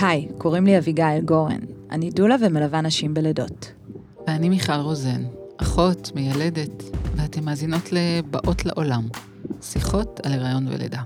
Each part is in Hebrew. היי, קוראים לי אביגיל גורן. אני דולה ומלווה נשים בלידות. ואני מיכל רוזן, אחות, מיילדת, ואתם מאזינות לבאות לעולם. שיחות על הריון ולידה.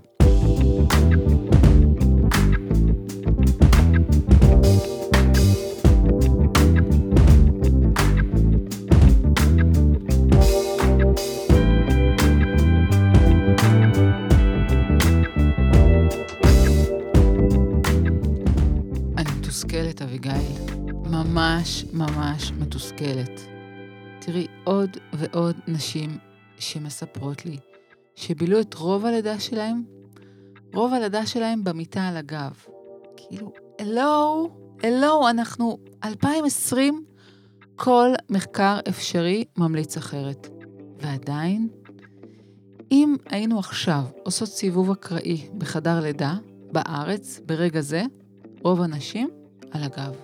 ממש ממש מתוסכלת. תראי עוד ועוד נשים שמספרות לי שבילו את רוב הלידה שלהם במיטה על הגב. כאילו, אלו, אנחנו 2020, כל מחקר אפשרי ממליץ אחרת. ועדיין, אם היינו עכשיו עושות סיבוב אקראי בחדר לידה, בארץ, ברגע זה, רוב הנשים על הגב.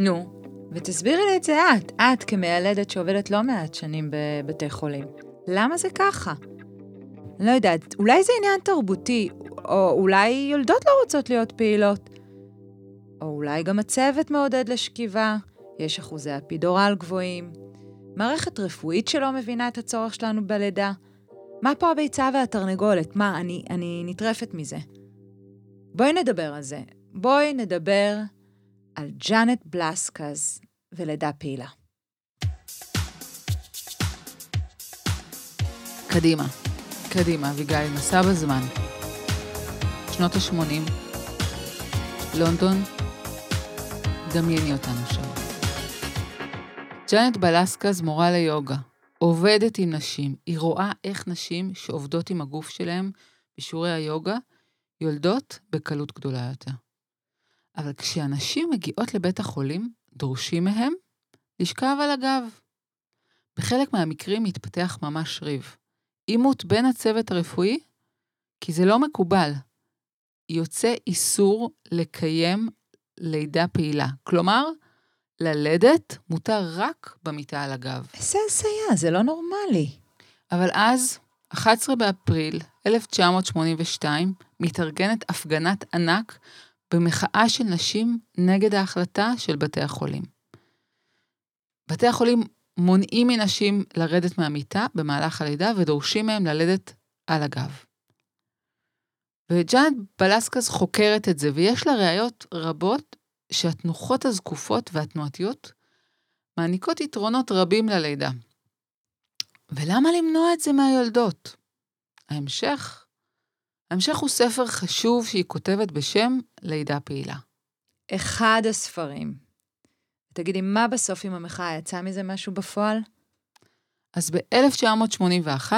נו, ותסבירי לי את זה את כמיילדת שעובדת לא מעט שנים בבתי חולים. למה זה ככה? אני לא יודעת, אולי זה עניין תרבותי, או אולי יולדות לא רוצות להיות פעילות, או אולי גם הצוות מעודד לשכיבה, יש אחוזי אפידורל גבוהים, מערכת רפואית שלא מבינה את הצורך שלנו בלידה. מה פה הביצה והתרנגולת? מה, אני נטרפת מזה. בואי נדבר על זה. בואי נדבר על ג'אנט בלסקאז ולידה פעילה. קדימה, אביגיל נסע בזמן. שנות ה-80, לונדון, דמייני אותנו שם. ג'אנט בלסקאז מורה ליוגה, עובדת עם נשים, היא רואה איך נשים שעובדות עם הגוף שלהם בשיעורי היוגה, יולדות בקלות גדולה יותר. אבל כשאנשים מגיעות לבית החולים, דורשים מהם לשכב על הגב. בחלק מהמקרים מתפתח ממש ריב. אימות בין הצוות הרפואי, כי זה לא מקובל. יוצא איסור לקיים לידה פעילה. כלומר, ללדת מותר רק במיטה על הגב. איזה עשייה, זה לא נורמלי. אבל אז, 11 באפריל 1982, מתארגנת הפגנת ענק, במחאה של נשים נגד ההחלטה של בתי החולים. בתי החולים מונעים מנשים לרדת מהמיטה במהלך הלידה, ודורשים מהם ללדת על הגב. וג'אנט בלסקאז חוקרת את זה, ויש לה ראיות רבות שהתנוחות הזקופות והתנועתיות מעניקות יתרונות רבים ללידה. ולמה למנוע את זה מהיולדות? ההמשך הוא ספר חשוב שהיא כותבת בשם לידה פעילה. אחד הספרים. תגידי, מה בסוף עם המחאה? יצא מזה משהו בפועל? אז ב-1981,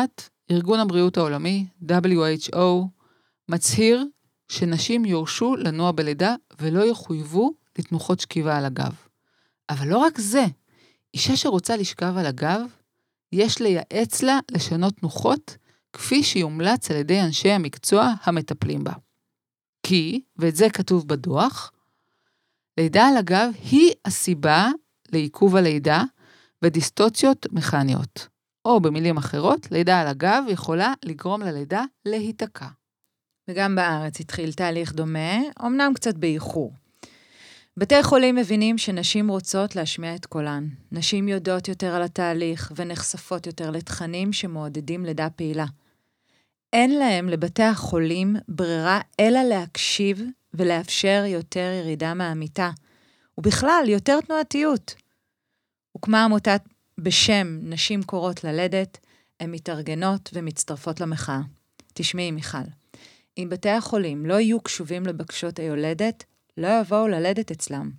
ארגון הבריאות העולמי, WHO, מצהיר שנשים יורשו לנוע בלידה ולא יחויבו לתנוחות שכיבה על הגב. אבל לא רק זה, אישה שרוצה לשכב על הגב, יש לייעץ לה לשנות תנוחות, כפי שיומלץ על ידי אנשי המקצוע המטפלים בה. כי, ואת זה כתוב בדוח, לידה על הגב היא הסיבה לעיכוב הלידה ודיסטוציות מכניות. או במילים אחרות, לידה על הגב יכולה לגרום ללידה להיתקע. וגם בארץ התחיל תהליך דומה, אמנם קצת באיחור. בתי חולים מבינים שנשים רוצות להשמיע את קולן. נשים יודעות יותר על התהליך ונחשפות יותר לתכנים שמעודדים לידה פעילה. אין להם לבתי החולים ברירה אלא להקשיב ולאפשר יותר ירידה מהמיטה, ובכלל יותר תנועתיות. הוקמה עמותה בשם נשים קוראות ללדת, הן מתארגנות ומצטרפות למחאה. תשמעי מיכל, אם בתי החולים לא יהיו קשובים לבקשות היולדת, לא יבואו ללדת אצלם.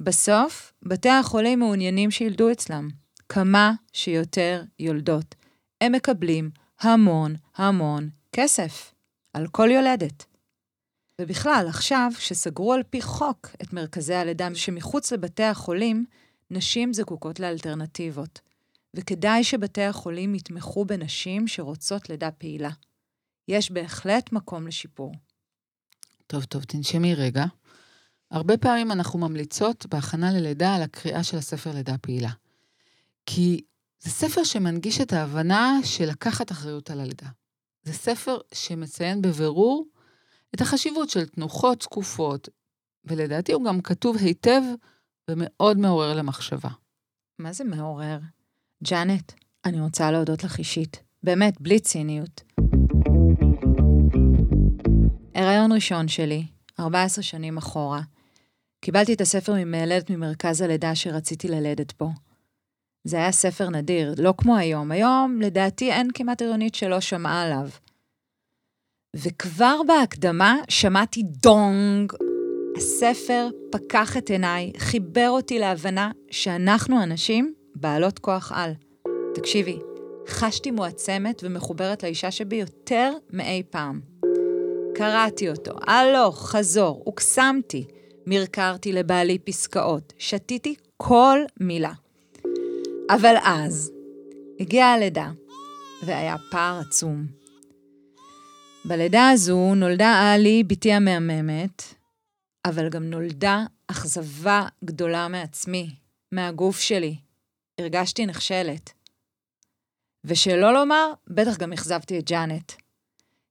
בסוף, בתי החולים מעוניינים שילדו אצלם. כמה שיותר יולדות. הם מקבלים המון כסף על כל יולדת. ובכלל, עכשיו שסגרו על פי חוק את מרכזי הלידה שמחוץ לבתי החולים, נשים זקוקות לאלטרנטיבות. וכדאי שבתי החולים יתמכו בנשים שרוצות לידה פעילה. יש בהחלט מקום לשיפור. טוב, תנשמי רגע. הרבה פעמים אנחנו ממליצות בהכנה ללידה על הקריאה של הספר לידה פעילה. כי זה ספר שמנגיש את ההבנה של לקחת אחריות על הלידה. זה ספר שמציין בבירור את החשיבות של תנוחות זקופות, ולדעתי הוא גם כתוב היטב ומאוד מעורר למחשבה. מה זה מעורר? ג'אנט, אני רוצה להודות לך אישית. באמת, בלי ציניות. הרעיון ראשון שלי, 14 שנים אחורה, קיבלתי את הספר ממילדת ממרכז הלידה שרציתי ללדת בו. זה היה ספר נדיר, לא כמו היום. היום, לדעתי, אין כמעט הריונית שלא שמעה עליו. וכבר בהקדמה שמעתי דונג. הספר פקח את עיניי, חיבר אותי להבנה שאנחנו אנשים בעלות כוח על. תקשיבי, חשתי מועצמת ומחוברת לאישה שבי יותר מאי פעם. קראתי אותו, הלוך, חזור, הוקסמתי, מרקרתי לבעלי פסקאות, שתיתי כל מילה. אבל אז הגיעה הלידה, והיה פער עצום. בלידה הזו נולדה אלי, בתי המהממת, אבל גם נולדה אכזבה גדולה מעצמי, מהגוף שלי. הרגשתי נכשלת. ושלא לומר, בטח גם הכזבתי את ג'אנט.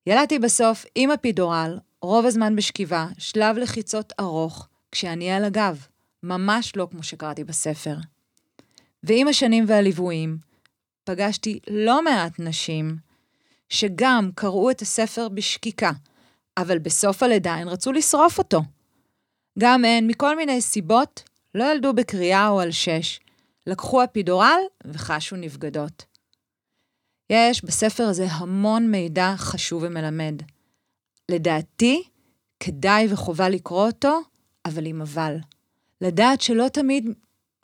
ילדתי בסוף עם אפידורל, רוב הזמן בשכיבה, שלב לחיצות ארוך, כשאני על הגב, ממש לא כמו שקראתי בספר. ועם השנים והליוויים, פגשתי לא מעט נשים, שגם קראו את הספר בשקיקה, אבל בסוף הלידה הן רצו לשרוף אותו. גם הן, מכל מיני סיבות, לא ילדו בקריאה או על 6, לקחו אפידורל וחשו נפגדות. יש בספר הזה המון מידע חשוב ומלמד. לדעתי, כדאי וחובה לקרוא אותו, אבל עם אבל. לדעת שלא תמיד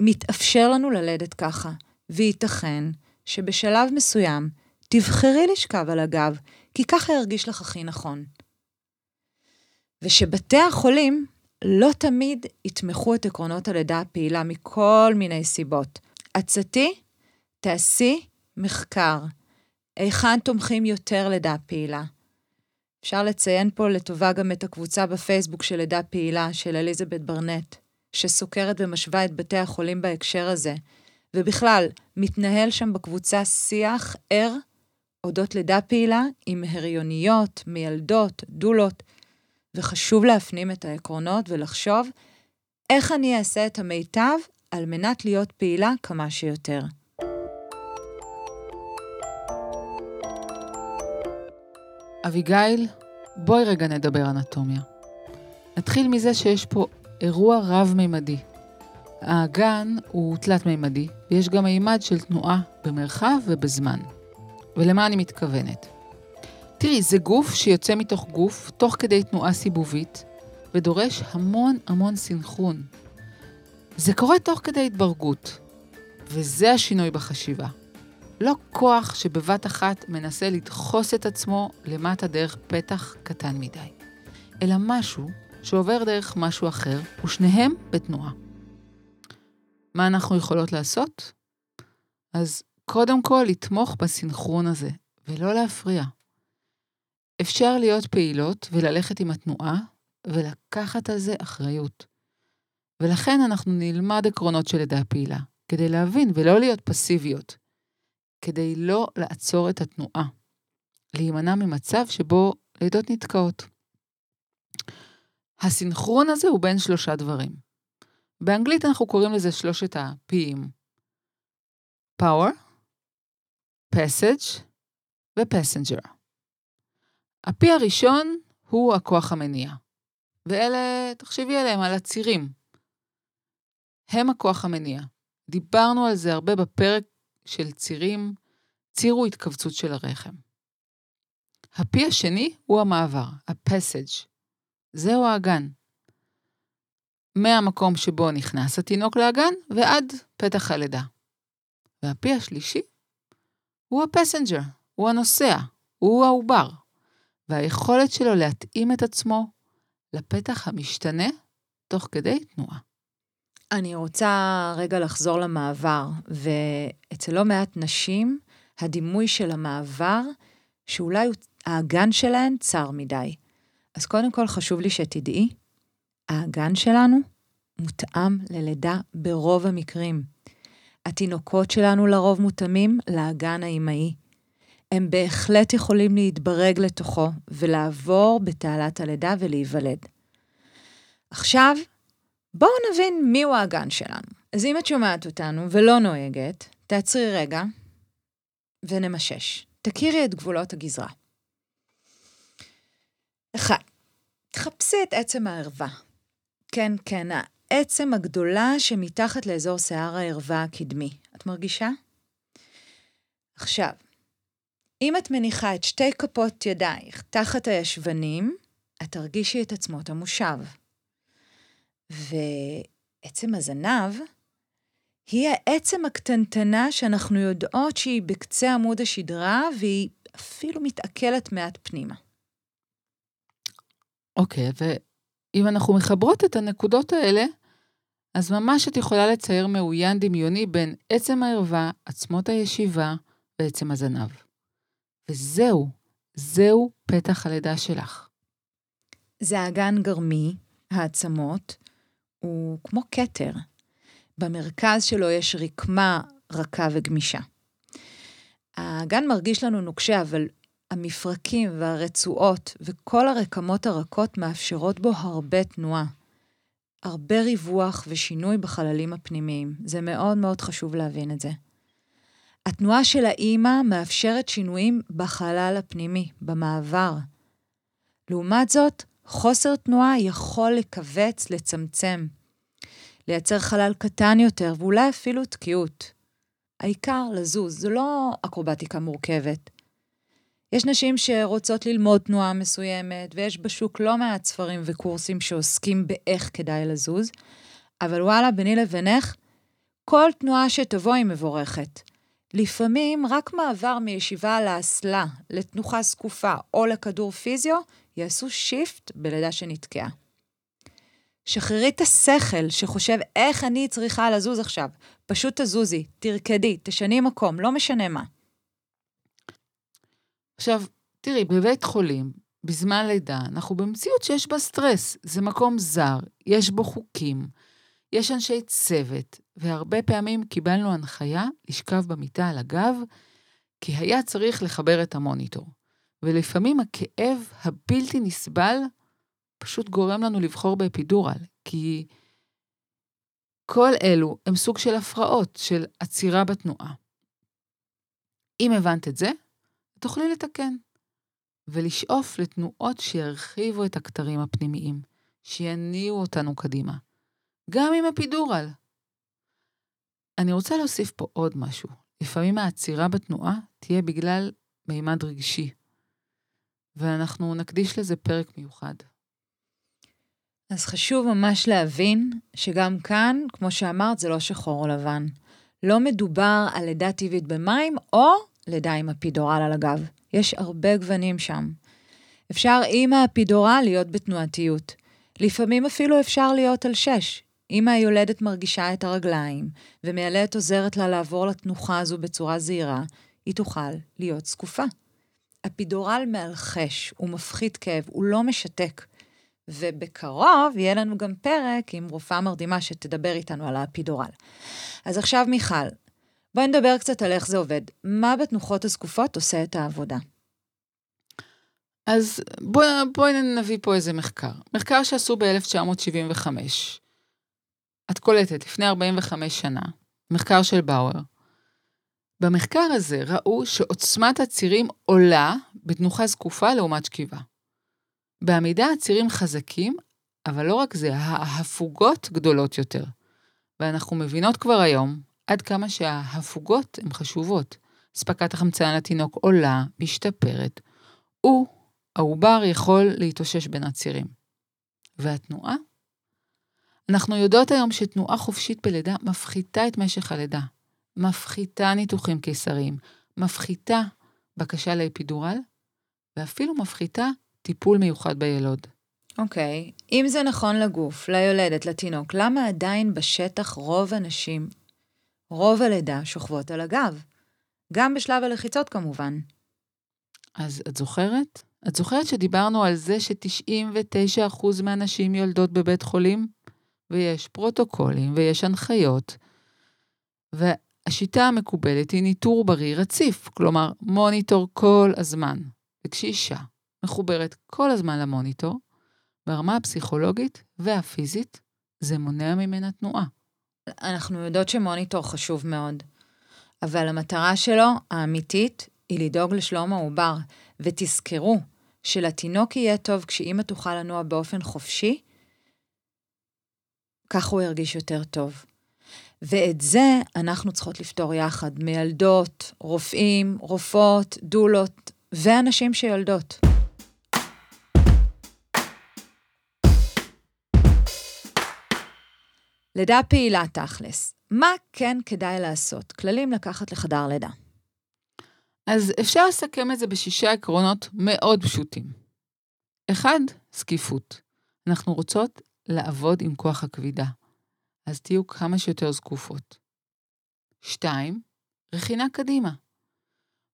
מתאפשר לנו ללדת ככה, וייתכן שבשלב מסוים תבחרי לשכב על הגב, כי ככה ירגיש לך הכי נכון. ושבתי החולים לא תמיד יתמכו את עקרונות הלידה הפעילה מכל מיני סיבות. עצתי, תעשי מחקר. היכן תומכים יותר לידה פעילה? אפשר לציין פה לטובה גם את הקבוצה בפייסבוק של לידה פעילה של אליזבט ברנט, שסוקרת ומשווה את בתי החולים בהקשר הזה, ובכלל מתנהל שם בקבוצה שיח ער, אודות לידה פעילה עם הריוניות, מילדות, דולות, וחשוב להפנים את העקרונות ולחשוב איך אני אעשה את המיטב על מנת להיות פעילה כמה שיותר. אביגיל, בואי רגע נדבר אנטומיה. נתחיל מזה שיש פה אירוע רב-מימדי. הגן הוא תלת-מימדי, ויש גם מימד של תנועה במרחב ובזמן. ולמה אני מתכוונת? תראי, זה גוף שיוצא מתוך גוף, תוך כדי תנועה סיבובית, ודורש המון המון סינכרון. זה קורה תוך כדי התברגות, וזה השינוי בחשיבה. לא כוח שבבת אחת מנסה לדחוס את עצמו למטה דרך פתח קטן מדי, אלא משהו שעובר דרך משהו אחר, ושניהם בתנועה. מה אנחנו יכולות לעשות? אז קודם כל לתמוך בסינכרון הזה, ולא להפריע. אפשר להיות פעילות וללכת עם התנועה, ולקחת על זה אחריות. ולכן אנחנו נלמד עקרונות של לידה פעילה, כדי להבין ולא להיות פסיביות, כדי לא לעצור את התנועה, להימנע ממצב שבו לידות נתקעות. הסינכרון הזה הוא בין 3 דברים. באנגלית אנחנו קוראים לזה 3 ה-P'ים. Power, Passage ו-Passenger. ה-P הראשון הוא הכוח המניע. ואלה, תחשבי עליהם, על הצירים. הם הכוח המניע. דיברנו על זה הרבה בפרק של צירים, ציר הוא התכווצות של הרחם. הפי השני הוא המעבר, ה-passage. זהו האגן. מהמקום שבו נכנס התינוק לאגן, ועד פתח הלידה. והפי השלישי הוא ה-passenger, הוא הנוסע, הוא העובר. והיכולת שלו להתאים את עצמו לפתח המשתנה, תוך כדי תנועה. אני רוצה רגע לחזור למעבר, ואצל לא מעט נשים, הדימוי של המעבר, שאולי האגן שלהן צר מדי. אז קודם כל חשוב לי שתדעי, האגן שלנו מותאם ללידה ברוב המקרים. התינוקות שלנו לרוב מותאמים לאגן האימהי. הם בהחלט יכולים להתברג לתוכו, ולעבור בתעלת הלידה ולהיוולד. עכשיו, בואו נבין מיהו האגן שלנו. אז אם את שומעת אותנו ולא נוהגת, תעצרי רגע ונמשש. תכירי את גבולות הגזרה. 1. תחפשי את עצם הערווה. כן, כן, העצם הגדולה שמתחת לאזור שיער הערווה הקדמי. את מרגישה? עכשיו, אם את מניחה את שתי כפות ידייך תחת הישבנים, את תרגישי את עצמות המושב. ועצם הזנב היא העצם הקטנטנה שאנחנו יודעות שהיא בקצה עמוד השדרה, והיא אפילו מתעכלת מעט פנימה. אוקיי, ואם אנחנו מחברות את הנקודות האלה, אז ממש את יכולה לצייר מאוין דמיוני בין עצם הערווה, עצמות הישיבה ועצם הזנב. וזהו, זהו פתח הלידה שלך. זה האגן גרמי, העצמות, הוא כמו כתר. במרכז שלו יש רקמה רכה וגמישה. האגן מרגיש לנו נוקשה, אבל המפרקים והרצועות וכל הרקמות הרכות מאפשרות בו הרבה תנועה, הרבה ריווח ושינוי בחללים הפנימיים. זה מאוד מאוד חשוב להבין את זה. התנועה של האימא מאפשרת שינויים בחלל הפנימי, במעבר. לעומת זאת, חוסר תנועה יכול לקבץ, לצמצם, לייצר חלל קטן יותר ואולי אפילו תקיעות. העיקר לזוז, זה לא אקרובטיקה מורכבת. יש נשים שרוצות ללמוד תנועה מסוימת, ויש בשוק לא מעט ספרים וקורסים שעוסקים באיך כדאי לזוז, אבל וואלה, ביני לבינך, כל תנועה שתבוא היא מבורכת. לפעמים רק מעבר מישיבה לאסלה, לתנוחה סקופה או לכדור פיזיו, יעשו שיפט בלידה שנתקעה. שחררי את השכל שחושב איך אני צריכה לזוז עכשיו. פשוט תזוזי, תרקדי, תשני מקום, לא משנה מה. עכשיו, תראי, בבית חולים, בזמן לידה, אנחנו במציאות שיש בה סטרס. זה מקום זר, יש בו חוקים, יש אנשי צוות, והרבה פעמים קיבלנו הנחיה לשכב במיטה על הגב, כי היה צריך לחבר את המוניטור. ולפעמים הכאב הבלתי נסבל פשוט גורם לנו לבחור באפידורל, כי כל אלו הם סוג של הפרעות, של עצירה בתנועה. אם הבנת את זה, תוכלי לתקן, ולשאוף לתנועות שירחיבו את הכתרים הפנימיים, שיניעו אותנו קדימה, גם עם אפידורל. אני רוצה להוסיף פה עוד משהו. לפעמים העצירה בתנועה תהיה בגלל מימד רגשי, ואנחנו נקדיש לזה פרק מיוחד. אז חשוב ממש להבין שגם כאן, כמו שאמרת, זה לא שחור או לבן. לא מדובר על לידה טבעית במים או לידה עם אפידורל על הגב. יש הרבה גוונים שם. אפשר עם האפידורל להיות בתנועתיות. לפעמים אפילו אפשר להיות על 6. אם היולדת מרגישה את הרגליים ומיילדת עוזרת לה לעבור לתנוחה הזו בצורה זהירה, היא תוכל להיות סקופה. אפידורל מאלחש, הוא מפחית כאב, הוא לא משתק. ובקרוב יהיה לנו גם פרק עם רופאה מרדימה שתדבר איתנו על האפידורל. אז עכשיו מיכל, בואי נדבר קצת על איך זה עובד. מה בתנוחות הזקופות עושה את העבודה? אז בואי נביא פה איזה מחקר. מחקר שעשו ב-1975. את קולטת, לפני 45 שנה. מחקר של באואר. במחקר הזה ראו שעוצמת הצירים עולה בתנוחה זקופה לעומת שכיבה. בעמידה הצירים חזקים, אבל לא רק זה, ההפוגות גדולות יותר. ואנחנו מבינות כבר היום, עד כמה שההפוגות הן חשובות. הספקת החמצן לתינוק עולה, משתפרת, העובר יכול להתאושש בין הצירים. והתנועה? אנחנו יודעות היום שתנועה חופשית בלידה מפחיתה את משך הלידה, מפחיתה ניתוחים קיסריים, מפחיתה בקשה לאפידורל, ואפילו מפחיתה טיפול מיוחד בילוד. אוקיי, אם זה נכון לגוף, ליולדת, לתינוק, למה עדיין בשטח רוב הנשים, רוב הלידה שוכבות על הגב? גם בשלב הלחיצות כמובן. אז את זוכרת? את זוכרת שדיברנו על זה ש99% מהנשים יולדות בבית חולים? ויש פרוטוקולים ויש הנחיות. והשיטה המקובלת היא ניטור בריא רציף, כלומר מוניטור כל הזמן. וכשאישה מחוברת כל הזמן למוניטור, ברמה הפסיכולוגית והפיזית, זה מונע ממנה תנועה. אנחנו יודעות שמוניטור חשוב מאוד, אבל המטרה שלו, האמיתית, היא לדאוג לשלום העובר. ותזכרו, שלתינוק יהיה טוב כשאמא תוכל לנוע באופן חופשי, כך הוא ירגיש יותר טוב. ואת זה אנחנו צריכות לפתור יחד, מילדות, רופאים, רופאות, דולות, ואנשים שילדות. לידה פעילה תכלס. מה כן כדאי לעשות? כללים לקחת לחדר לידה. אז אפשר לסכם את זה בשישה עקרונות מאוד פשוטים. 1. זקיפות. אנחנו רוצות לעבוד עם כוח הכבידה. אז תהיו כמה שיותר זקופות. 2. רכינה קדימה.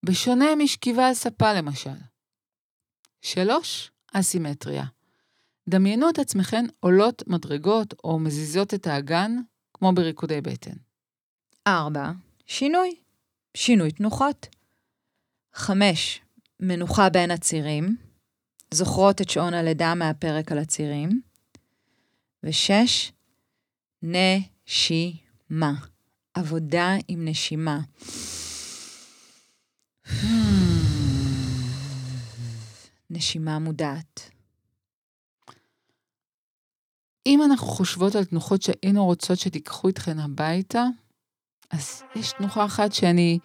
בשונה משכיבה על ספה למשל. 3. אסימטריה. דמיינו את עצמכן עולות מדרגות או מזיזות את האגן, כמו בריקודי בטן. 4. שינוי. שינוי תנוחות. 5. מנוחה בין הצירים. זוכרות את שעון הלידה מהפרק על הצירים. 6. נשימה. עבודה עם נשימה. נשימה מודעת. אם אנחנו חושבות על תנוחות שהיינו רוצות שתיקחו איתכן הביתה, אז יש תנוחה אחת שאני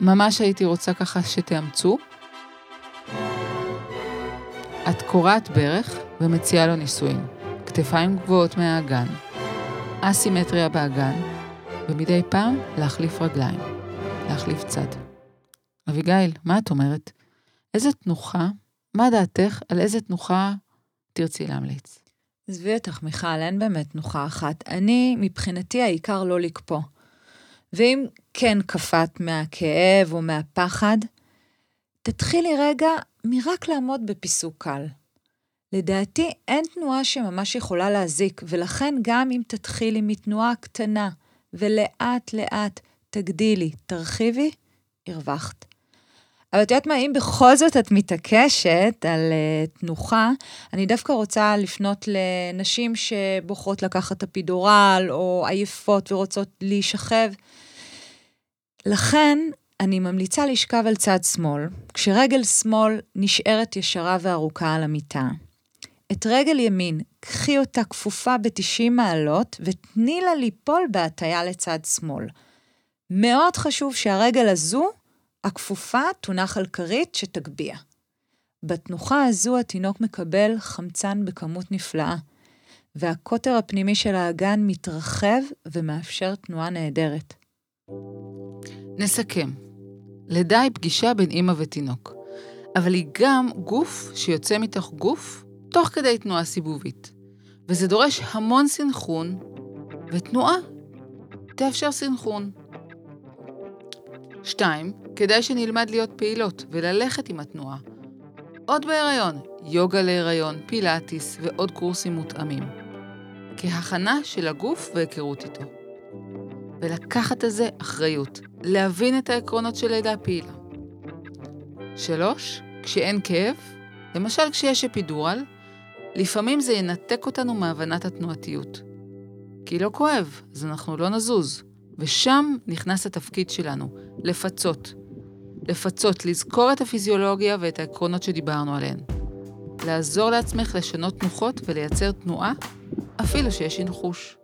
ממש הייתי רוצה ככה שתאמצו. את קוראת ברך ומציעה לו ניסויים. כתפיים גבוהות מהאגן. אסימטריה באגן. ומדי פעם להחליף רגליים. להחליף צד. אביגיל, מה את אומרת? איזה תנוחה? מה דעתך על איזה תנוחה תרצי להמליץ? עזבי אותך מיכל, אין באמת תנוחה אחת. אני מבחינתי העיקר לא לקפוא. ואם כן קפאת מהכאב או מהפחד, תתחילי רגע מרק לעמוד בפיסוק קל. לדעתי אין תנועה שממש יכולה להזיק, ולכן גם אם תתחילי מתנועה קטנה ולאט לאט תגדילי, תרחיבי, הרווחת. אבל את יודעת מה, אם בכל זאת את מתעקשת על תנוחה, אני דווקא רוצה לפנות לנשים שבוחרות לקחת אפידורל, או עייפות ורוצות להישכב. לכן, אני ממליצה לשכב על צד שמאל, כשרגל שמאל נשארת ישרה וארוכה על המיטה. את רגל ימין, קחי אותה כפופה ב-90 מעלות, ותני לה ליפול בהטייה לצד שמאל. מאוד חשוב שהרגל הזו, הכפופה תונח על קרית שתגביע. בתנוחה הזו התינוק מקבל חמצן בכמות נפלאה, והכותר הפנימי של האגן מתרחב ומאפשר תנועה נהדרת. נסכם. לידה היא פגישה בין אמא ותינוק, אבל היא גם גוף שיוצא מתוך גוף תוך כדי תנועה סיבובית, וזה דורש המון סינכרון, ותנועה תאפשר סינכרון. 2. כדאי שנלמד להיות פעילות וללכת עם התנועה. עוד בהיריון, יוגה להיריון, פילאטיס ועוד קורסים מותאמים. כהכנה של הגוף והיכרות איתו. ולקחת על זה אחריות, להבין את העקרונות של לידה פעילה. 3. כשאין כאב, למשל כשיש אפידורל, לפעמים זה ינתק אותנו מהבנת התנועתיות. כי לא כואב, אז אנחנו לא נזוז. ושם נכנס התפקיד שלנו, לפצות. לפצות, לזכור את הפיזיולוגיה ואת העקרונות שדיברנו עליהן. לעזור לעצמך לשנות תנוחות ולייצר תנועה, אפילו שיש ינחוש.